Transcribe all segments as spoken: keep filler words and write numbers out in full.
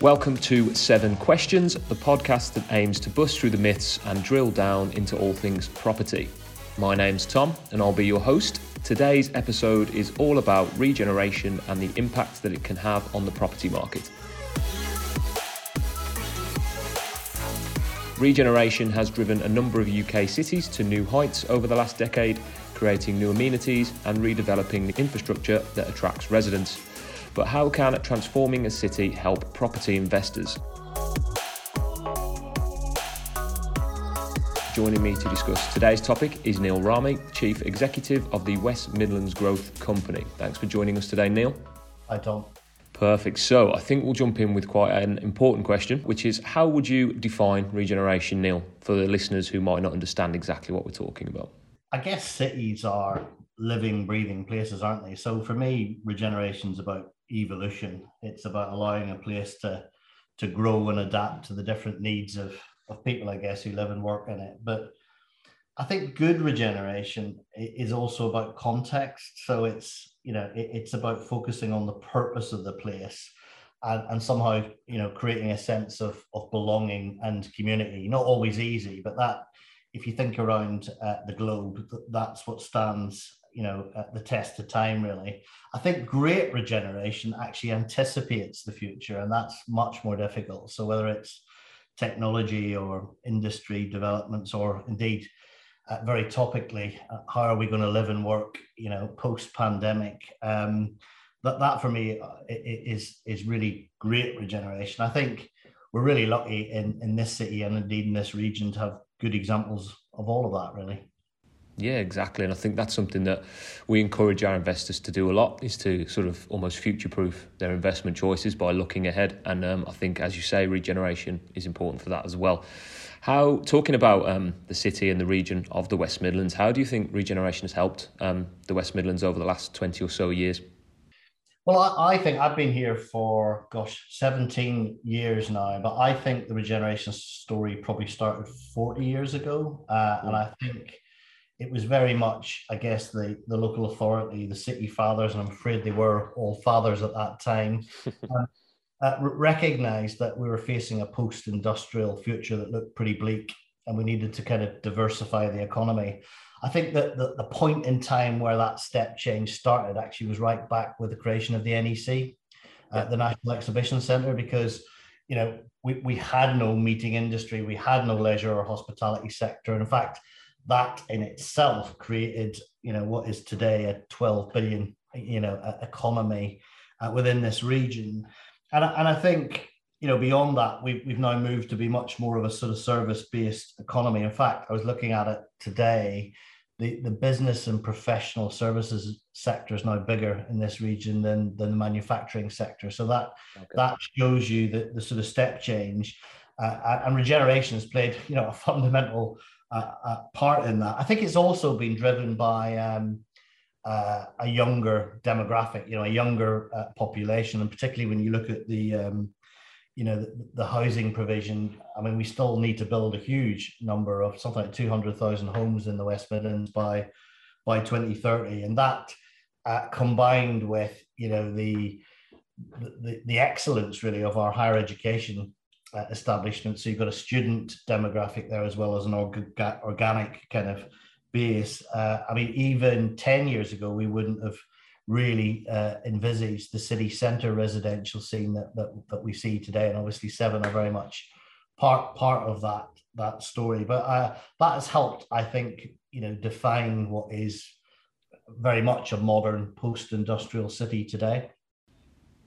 Welcome to Seven Questions, the podcast that aims to bust through the myths and drill down into all things property. My name's Tom, and I'll be your host. Today's episode is all about regeneration and the impact that it can have on the property market. Regeneration has driven a number of U K cities to new heights over the last decade, creating new amenities and redeveloping the infrastructure that attracts residents. But how can transforming a city help property investors? Joining me to discuss today's topic is Neil Rami, Chief Executive of the West Midlands Growth Company. Thanks for joining us today, Neil. Hi, Tom. Perfect. So I think we'll jump in with quite an important question, which is how would you define regeneration, Neil, for the listeners who might not understand exactly what we're talking about? I guess cities are living, breathing places, aren't they? So for me, regeneration is about evolution. It's about allowing a place to to grow and adapt to the different needs of, of people, I guess, who live and work in it. But I think good regeneration is also about context. So it's, you know, it, it's about focusing on the purpose of the place and, and somehow, you know, creating a sense of, of belonging and community. Not always easy, but that, if you think around uh, the globe, that's what stands, you know, at the test of time, really. I think great regeneration actually anticipates the future, and that's much more difficult. So whether it's technology or industry developments, or indeed, uh, very topically, uh, how are we going to live and work, you know, post-pandemic? Um, that, that for me uh, is, is really great regeneration. I think we're really lucky in, in this city and indeed in this region to have good examples of all of that, really. Yeah, exactly. And I think that's something that we encourage our investors to do a lot, is to sort of almost future-proof their investment choices by looking ahead. And um, I think, as you say, regeneration is important for that as well. How, talking about um, the city and the region of the West Midlands, how do you think regeneration has helped um, the West Midlands over the last twenty or so years? Well, I, I think I've been here for, gosh, seventeen years now, but I think the regeneration story probably started forty years ago. Uh, and I think it was very much, I guess, the, the local authority, the city fathers, and I'm afraid they were all fathers at that time, uh, uh, recognised that we were facing a post-industrial future that looked pretty bleak, and we needed to kind of diversify the economy. I think that the, the point in time where that step change started actually was right back with the creation of the N E C, uh, the National Exhibition Centre, because, you know, we, we had no meeting industry, we had no leisure or hospitality sector, and in fact, that in itself created, you know, what is today a twelve billion, you know, economy uh, within this region. And, and I think, you know, beyond that, we've, we've now moved to be much more of a sort of service-based economy. In fact, I was looking at it today, the, the business and professional services sector is now bigger in this region than, than the manufacturing sector. So that, okay. that shows you the, the sort of step change. Uh, and regeneration has played, you know, a fundamental Uh, uh, part in that. I think it's also been driven by um, uh, a younger demographic, you know, a younger uh, population, and particularly when you look at the, um, you know, the, the housing provision. I mean, we still need to build a huge number of something like two hundred thousand homes in the West Midlands by by twenty thirty, and that uh, combined with, you know, the, the the excellence really of our higher education establishment. So you've got a student demographic there as well as an orga- organic kind of base. Uh, I mean, even ten years ago, we wouldn't have really uh, envisaged the city centre residential scene that, that that we see today. And obviously Seven are very much part part of that that story. But uh, that has helped, I think, you know, define what is very much a modern post-industrial city today.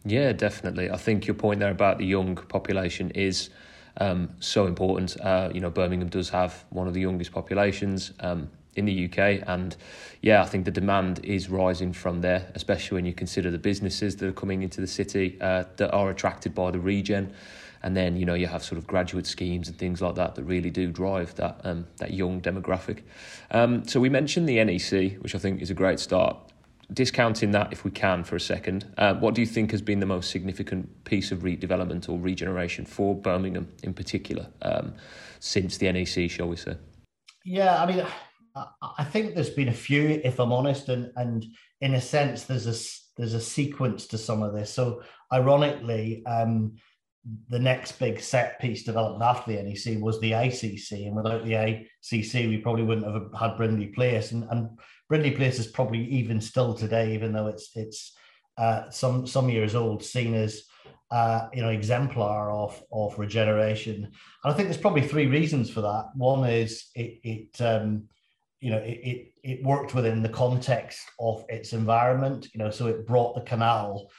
Yeah, definitely. I think your point there about the young population is um, so important. Uh, you know, Birmingham does have one of the youngest populations um, in the U K. And yeah, I think the demand is rising from there, especially when you consider the businesses that are coming into the city uh, that are attracted by the regen. And then, you know, you have sort of graduate schemes and things like that that really do drive that um, that young demographic. Um, so we mentioned the N E C, which I think is a great start. Discounting that, if we can, for a second, uh, what do you think has been the most significant piece of redevelopment or regeneration for Birmingham in particular um, since the N E C, shall we say? Yeah, I mean, I, I think there's been a few, if I'm honest, and and in a sense, there's a there's a sequence to some of this. So, ironically, um, the next big set piece developed after the N E C was the I C C, and without the I C C, we probably wouldn't have had Brindley Place. And, and Brindley Place is probably even still today, even though it's it's uh, some some years old, seen as uh, you know exemplar of of regeneration. And I think there's probably three reasons for that. One is it it um, you know it, it it worked within the context of its environment. You know, so it brought the canal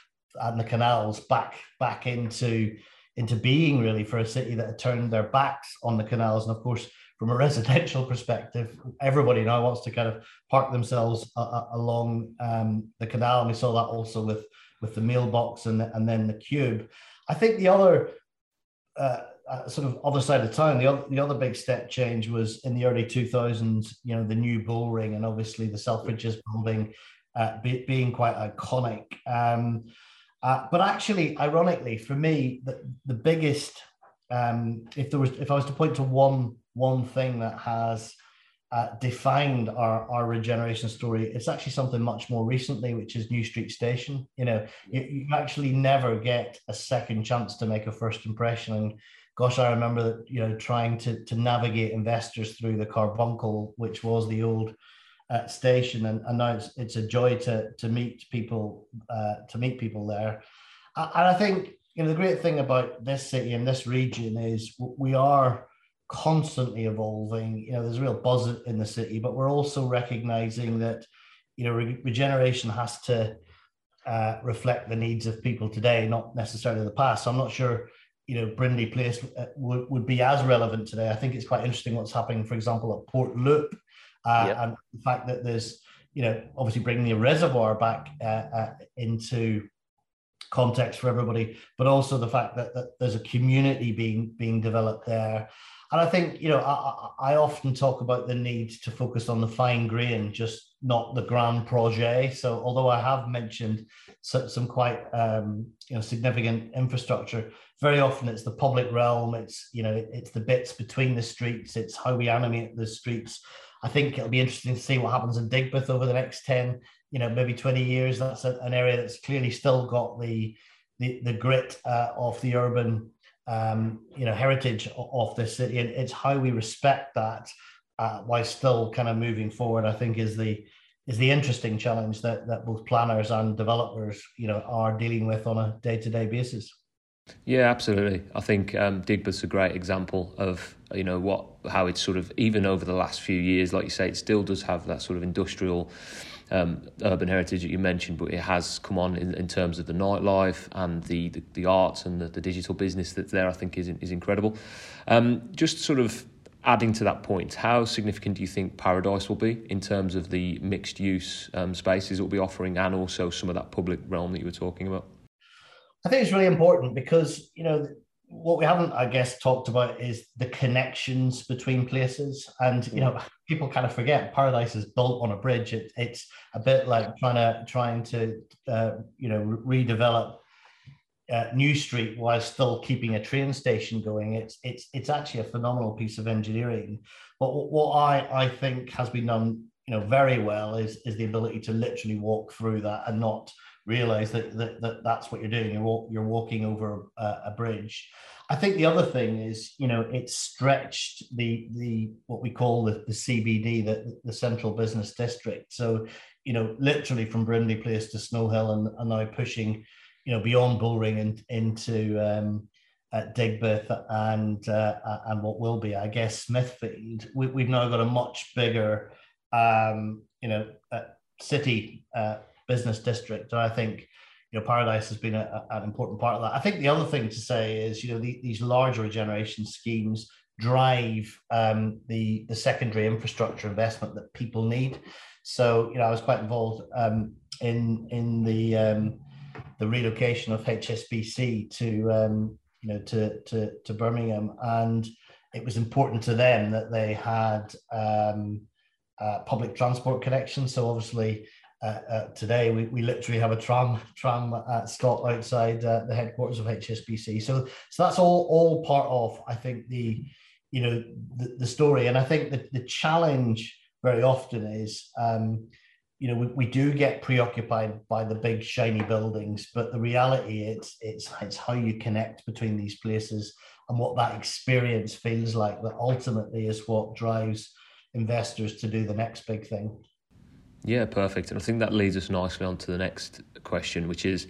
and the canals back back into. into being, really, for a city that had turned their backs on the canals. And of course, from a residential perspective, everybody now wants to kind of park themselves a, a, along um, the canal. And we saw that also with, with the mailbox and, the, and then the Cube. I think the other uh, uh, sort of other side of town, the other, the other big step change was in the early two thousands, you know, the new Bull Ring and obviously the Selfridges building uh, be, being quite iconic. Um, Uh, but actually, ironically, for me, the, the biggest, um, if there was, if I was to point to one one thing that has uh, defined our, our regeneration story, it's actually something much more recently, which is New Street Station. You know, you, you actually never get a second chance to make a first impression. And gosh, I remember that, you know, trying to to navigate investors through the carbuncle, which was the old Uh, station, and, and now it's, it's a joy to to meet people uh, to meet people there. And I think, you know, the great thing about this city and this region is we are constantly evolving. You know, there's a real buzz in the city, but we're also recognizing that, you know, re regeneration has to uh, reflect the needs of people today, not necessarily the past. So I'm not sure, you know, Brindley Place would, would be as relevant today. I think it's quite interesting what's happening, for example, at Port Loop. Uh, yep. And the fact that there's, you know, obviously bringing the reservoir back uh, uh, into context for everybody, but also the fact that, that there's a community being being developed there. And I think, you know, I, I often talk about the need to focus on the fine grain, just not the grand projet. So although I have mentioned some quite, um, you know, significant infrastructure, very often it's the public realm. It's, you know, it's the bits between the streets. It's how we animate the streets. I think it'll be interesting to see what happens in Digbeth over the next ten, you know, maybe twenty years. That's a, an area that's clearly still got the the, the grit uh, of the urban, um, you know, heritage of this city, and it's how we respect that uh, while still kind of moving forward, I think, is the is the interesting challenge that that both planners and developers, you know, are dealing with on a day-to-day basis. Yeah, absolutely. I think um, Digbeth's a great example of, you know, what how it's sort of, even over the last few years, like you say, it still does have that sort of industrial um, urban heritage that you mentioned, but it has come on in, in terms of the nightlife and the, the, the arts and the, the digital business that's there, I think, is is incredible. Um, just sort of adding to that point, how significant do you think Paradise will be in terms of the mixed-use um, spaces it will be offering, and also some of that public realm that you were talking about? I think it's really important because, you know, what we haven't, I guess, talked about is the connections between places. And, you know, people kind of forget Paradise is built on a bridge. It, it's a bit like trying to, trying to uh, you know, re redevelop uh, New Street while still keeping a train station going. It's, it's, it's actually a phenomenal piece of engineering. But what I, I think has been done, you know, very well is, is the ability to literally walk through that and not realize that, that, that that's what you're doing. You're, walk, you're walking over a, a bridge. I think the other thing is, you know, it's stretched the, the what we call the, the C B D, the, the central business district. So, you know, literally from Brindley Place to Snow Hill, and, and now pushing, you know, beyond Bull Ring and into um, at Digbeth and, uh, and what will be, I guess, Smithfield. We, we've now got a much bigger, um, you know, uh, city uh, business district, and I think, you know, Paradise has been a, a, an important part of that. I think the other thing to say is, you know, the, these larger regeneration schemes drive um, the the secondary infrastructure investment that people need. So, you know, I was quite involved um, in in the um, the relocation of H S B C to um, you know to, to to Birmingham, and it was important to them that they had um, uh, public transport connections. So obviously. Uh, uh, today we, we literally have a tram tram uh, stop outside uh, the headquarters of H S B C. So so that's all all part of, I think, the you know the, the story. And I think that the challenge very often is um, you know, we, we do get preoccupied by the big shiny buildings, but the reality it's it's it's how you connect between these places and what that experience feels like that ultimately is what drives investors to do the next big thing. Yeah, perfect. And I think that leads us nicely on to the next question, which is,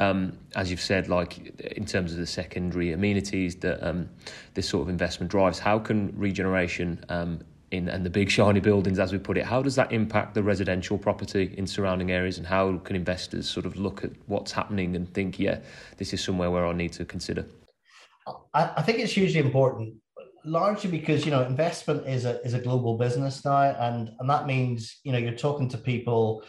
um, as you've said, like in terms of the secondary amenities that um, this sort of investment drives, how can regeneration um, in and the big shiny buildings, as we put it, how does that impact the residential property in surrounding areas, and how can investors sort of look at what's happening and think, yeah, this is somewhere where I need to consider? I, I think it's hugely important. Largely because, you know, investment is a is a global business now, and and that means, you know, you're talking to people,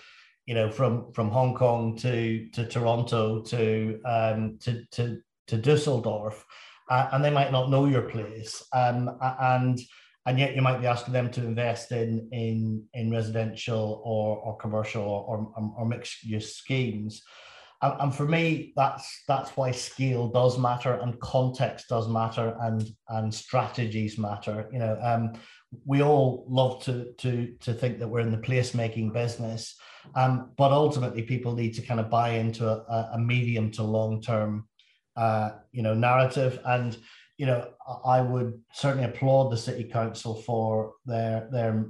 you know, from from Hong Kong to to Toronto to um to to to Dusseldorf, uh, and they might not know your place, um and and yet you might be asking them to invest in in in residential or or commercial or or, or mixed use schemes. And for me, that's that's why scale does matter, and context does matter, and and strategies matter. You know, um, we all love to to to think that we're in the placemaking business, um, but ultimately people need to kind of buy into a, a medium to long term, uh, you know, narrative. And you know, I would certainly applaud the City Council for their their.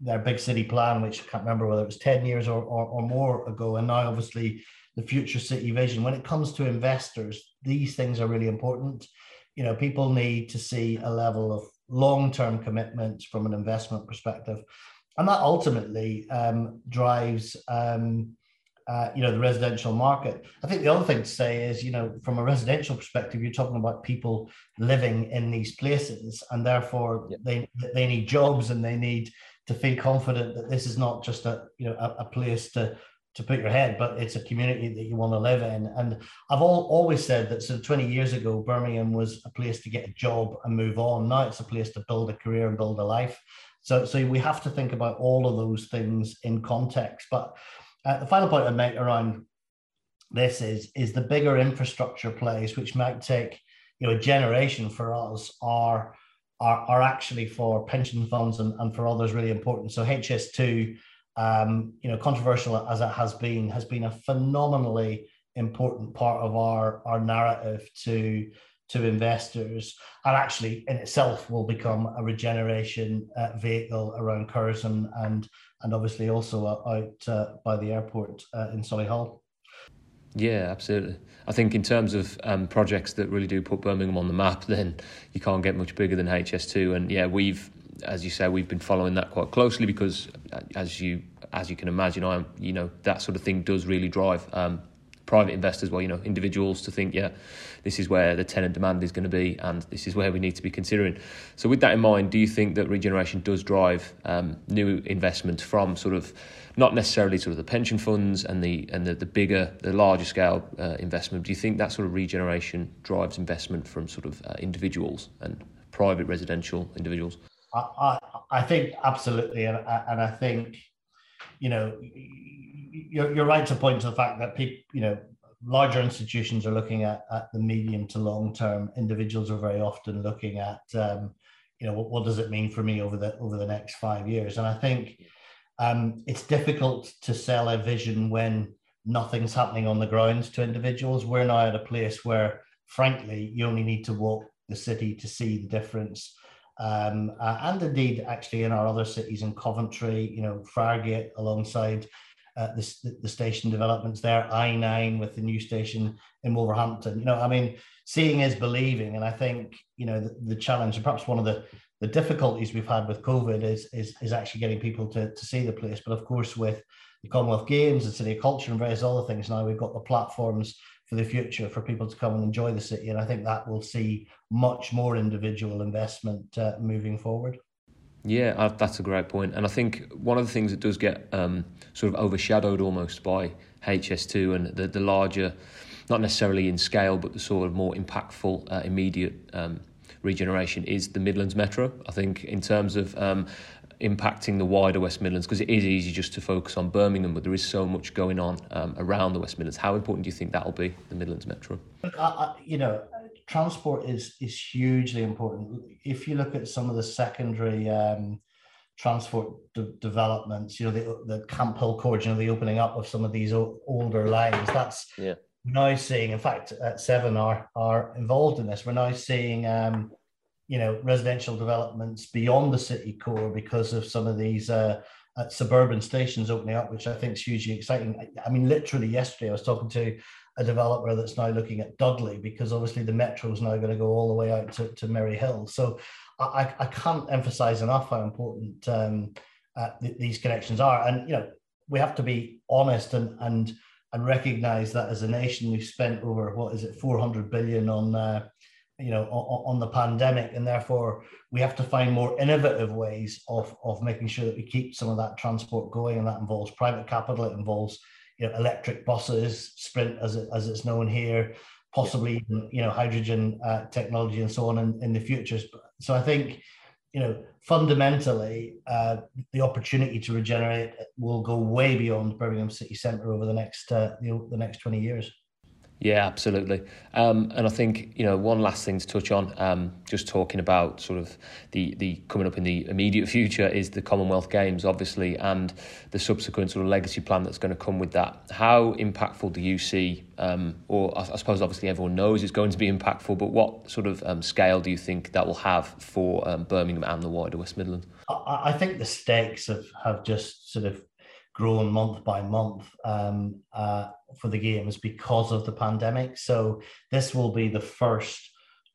their big city plan, which I can't remember whether it was ten years or, or, or more ago, and now obviously the future city vision. When it comes to investors, these things are really important. You know, people need to see a level of long-term commitment from an investment perspective, and that ultimately um, drives, um, uh, you know, the residential market. I think the other thing to say is, you know, from a residential perspective, you're talking about people living in these places, and therefore yeah. they they need jobs, and they need to feel confident that this is not just a, you know, a, a place to, to put your head, but it's a community that you want to live in. And I've all, always said that, so twenty years ago, Birmingham was a place to get a job and move on. Now it's a place to build a career and build a life. So, so we have to think about all of those things in context. But uh, the final point I'd make around this is, is the bigger infrastructure plays, which might take, you know, a generation for us, are Are, are actually for pension funds and, and for others really important. So H S two, um, you know, controversial as it has been, has been a phenomenally important part of our, our narrative to, to investors, and actually in itself will become a regeneration uh, vehicle around Curzon and and obviously also out uh, by the airport uh, in Solihull. Yeah, absolutely. I think in terms of um, projects that really do put Birmingham on the map, then you can't get much bigger than H S two. And yeah, we've, as you say, we've been following that quite closely because, as you as you can imagine, I'm you know that sort of thing does really drive um, private investors, well, you know, individuals to think, yeah, this is where the tenant demand is going to be, and this is where we need to be considering. So, with that in mind, do you think that regeneration does drive um, new investment from sort of not necessarily sort of the pension funds and the and the, the bigger, the larger scale uh, investment? Do you think that sort of regeneration drives investment from sort of uh, individuals and private residential individuals? I, I, I think absolutely, and I, and I think, you know, you're you're right to point to the fact that people, you know, larger institutions are looking at, at the medium to long term. Individuals are very often looking at, um, you know, what, what does it mean for me over the over the next five years? And I think um, it's difficult to sell a vision when nothing's happening on the ground to individuals. We're now at a place where, frankly, you only need to walk the city to see the difference. Um, uh, and indeed, actually, in our other cities in Coventry, you know, Fargate alongside uh, the, the station developments there, I nine with the new station in Wolverhampton. You know, I mean, seeing is believing. And I think, you know, the, the challenge, and perhaps one of the, the difficulties we've had with COVID is, is, is actually getting people to, to see the place. But of course, with the Commonwealth Games and City of Culture and various other things, now we've got the platforms for the future for people to come and enjoy the city. And I think that will see much more individual investment uh, moving forward. Yeah, that's a great point. And I think one of the things that does get um, sort of overshadowed almost by H S two and the, the larger, not necessarily in scale, but the sort of more impactful, uh, immediate um, regeneration is the Midlands Metro. I think in terms of um, impacting the wider West Midlands, because it is easy just to focus on Birmingham, but there is so much going on um, around the West Midlands. How important do you think that'll be, the Midlands Metro? I, I, you know, transport is is hugely important. If you look at some of the secondary um, transport de- developments, you know, the, the Camp Hill Cord, you know, the opening up of some of these o- older lines. That's yeah. now seeing, in fact, at Seven are, are involved in this. We're now seeing, um, you know, residential developments beyond the city core because of some of these uh, uh, suburban stations opening up, which I think is hugely exciting. I, I mean, literally yesterday I was talking to a developer that's now looking at Dudley, because obviously the metro is now going to go all the way out to, to Merry Hill. So I, I can't emphasize enough how important um, uh, th- these connections are. And, you know, we have to be honest and and and recognize that as a nation, we've spent over, what is it, four hundred billion on, uh, you know, on, on the pandemic. And therefore, we have to find more innovative ways of, of making sure that we keep some of that transport going. And that involves private capital. It involves, you know, electric buses, Sprint as it, as it's known here, possibly, you know, hydrogen uh, technology and so on in, in the future. So I think, you know, fundamentally, uh, the opportunity to regenerate will go way beyond Birmingham city centre over the next, uh, you know, the next twenty years. Yeah, absolutely. Um, and I think, you know, one last thing to touch on, um, just talking about sort of the, the coming up in the immediate future is the Commonwealth Games, obviously, and the subsequent sort of legacy plan that's going to come with that. How impactful do you see, um, or I, I suppose obviously everyone knows it's going to be impactful, but what sort of um, scale do you think that will have for um, Birmingham and the wider West Midlands? I, I think the stakes have, have just sort of grown month by month um, uh, for the games because of the pandemic. So this will be the first,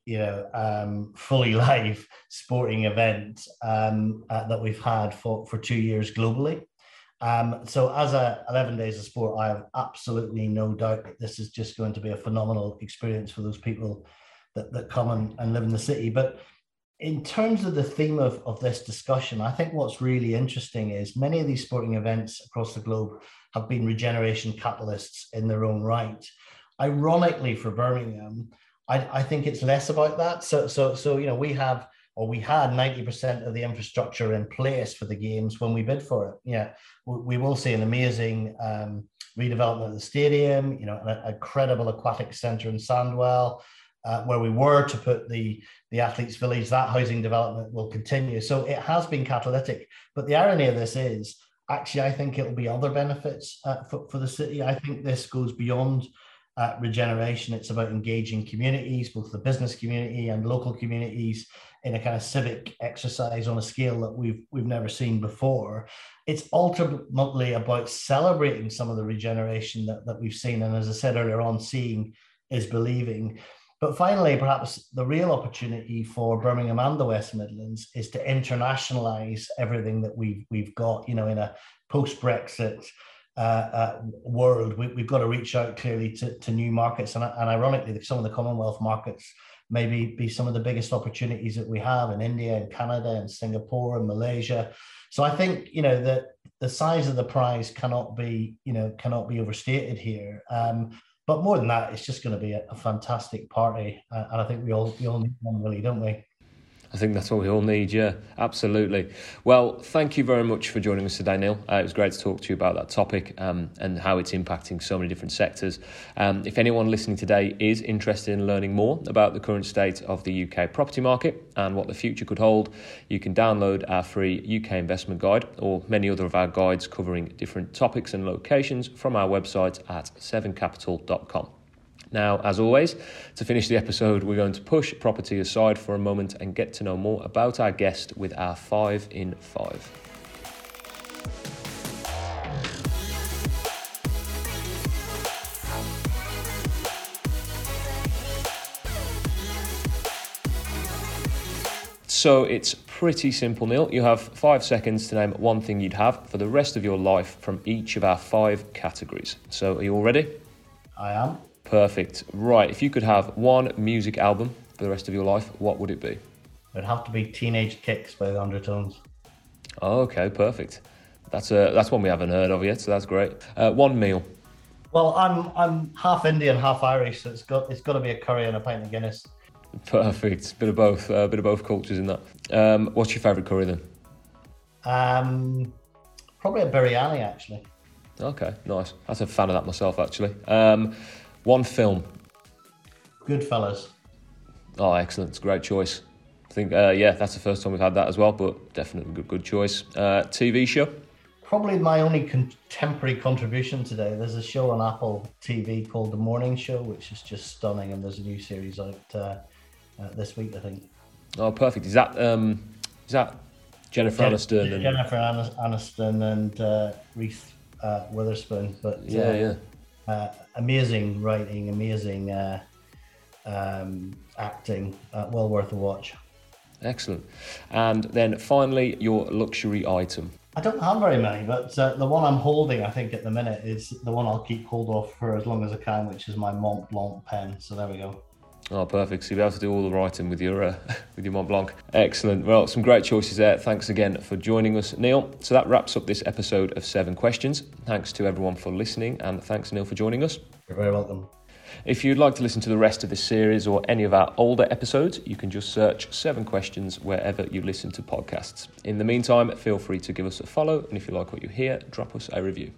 you know, um, fully live sporting event um, uh, that we've had for, for two years globally. Um, so as a eleven days of sport, I have absolutely no doubt that this is just going to be a phenomenal experience for those people that, that come and, and live in the city. But in terms of the theme of, of this discussion, I think what's really interesting is many of these sporting events across the globe have been regeneration catalysts in their own right. Ironically for Birmingham, I, I think it's less about that. So, so, so you know, we have, or we had ninety percent of the infrastructure in place for the Games when we bid for it. Yeah, we, we will see an amazing um, redevelopment of the stadium, you know, an incredible aquatic centre in Sandwell, Uh, where we were to put the, the athletes' village. That housing development will continue. So it has been catalytic. But the irony of this is, actually, I think it'll be other benefits uh, for, for the city. I think this goes beyond uh, regeneration. It's about engaging communities, both the business community and local communities, in a kind of civic exercise on a scale that we've we've never seen before. It's ultimately about celebrating some of the regeneration that, that we've seen. And as I said earlier on, seeing is believing. But finally, perhaps the real opportunity for Birmingham and the West Midlands is to internationalise everything that we've, we've got, you know, in a post-Brexit uh, uh, world. We, we've got to reach out clearly to, to new markets. And, and ironically, some of the Commonwealth markets maybe be some of the biggest opportunities that we have in India and Canada and Singapore and Malaysia. So I think, you know, that the size of the prize cannot be, you know, cannot be overstated here. Um, But more than that, it's just going to be a, a fantastic party. Uh, and I think we all, we all need one, really, don't we? I think that's what we all need, yeah, absolutely. Well, thank you very much for joining us today, Neil. Uh, it was great to talk to you about that topic um, and how it's impacting so many different sectors. Um, if anyone listening today is interested in learning more about the current state of the U K property market and what the future could hold, you can download our free U K investment guide or many other of our guides covering different topics and locations from our website at seven capital dot com. Now, as always, to finish the episode, we're going to push property aside for a moment and get to know more about our guest with our five in five. So it's pretty simple, Neil. You have five seconds to name one thing you'd have for the rest of your life from each of our five categories. So are you all ready? I am. Perfect. Right, if you could have one music album for the rest of your life, what would it be? It'd have to be Teenage Kicks by the Undertones. Okay, perfect. That's a that's one we haven't heard of yet, so that's great. Uh, one meal. Well, I'm I'm half Indian, half Irish, so it's got it's got to be a curry and a pint of Guinness. Perfect. Bit of both. A uh, bit of both cultures in that. Um, what's your favourite curry then? Um, probably a biryani, actually. Okay, nice. That's a fan of that myself, actually. Um. One film. Goodfellas. Oh, excellent. It's a great choice. I think, uh, yeah, that's the first time we've had that as well, but definitely a good, good choice. Uh, T V show? Probably my only contemporary contribution today. There's a show on Apple T V called The Morning Show, which is just stunning, and there's a new series out uh, uh, this week, I think. Oh, perfect. Is that um, is that Jennifer Jen- Aniston? Jen- and... Jennifer Aniston and uh, Reese uh, Witherspoon. But, uh, yeah, yeah. Uh, amazing writing, amazing uh, um, acting, uh, well worth a watch. Excellent. And then finally, your luxury item. I don't have very many, but uh, the one I'm holding, I think, at the minute is the one I'll keep hold of for as long as I can, which is my Mont Blanc pen. So there we go. Oh, perfect. So you'll be able to do all the writing with your uh, with your Mont Blanc. Excellent. Well, some great choices there. Thanks again for joining us, Neil. So that wraps up this episode of Seven Questions. Thanks to everyone for listening, and thanks, Neil, for joining us. You're very welcome. If you'd like to listen to the rest of this series or any of our older episodes, you can just search Seven Questions wherever you listen to podcasts. In the meantime, feel free to give us a follow, and if you like what you hear, drop us a review.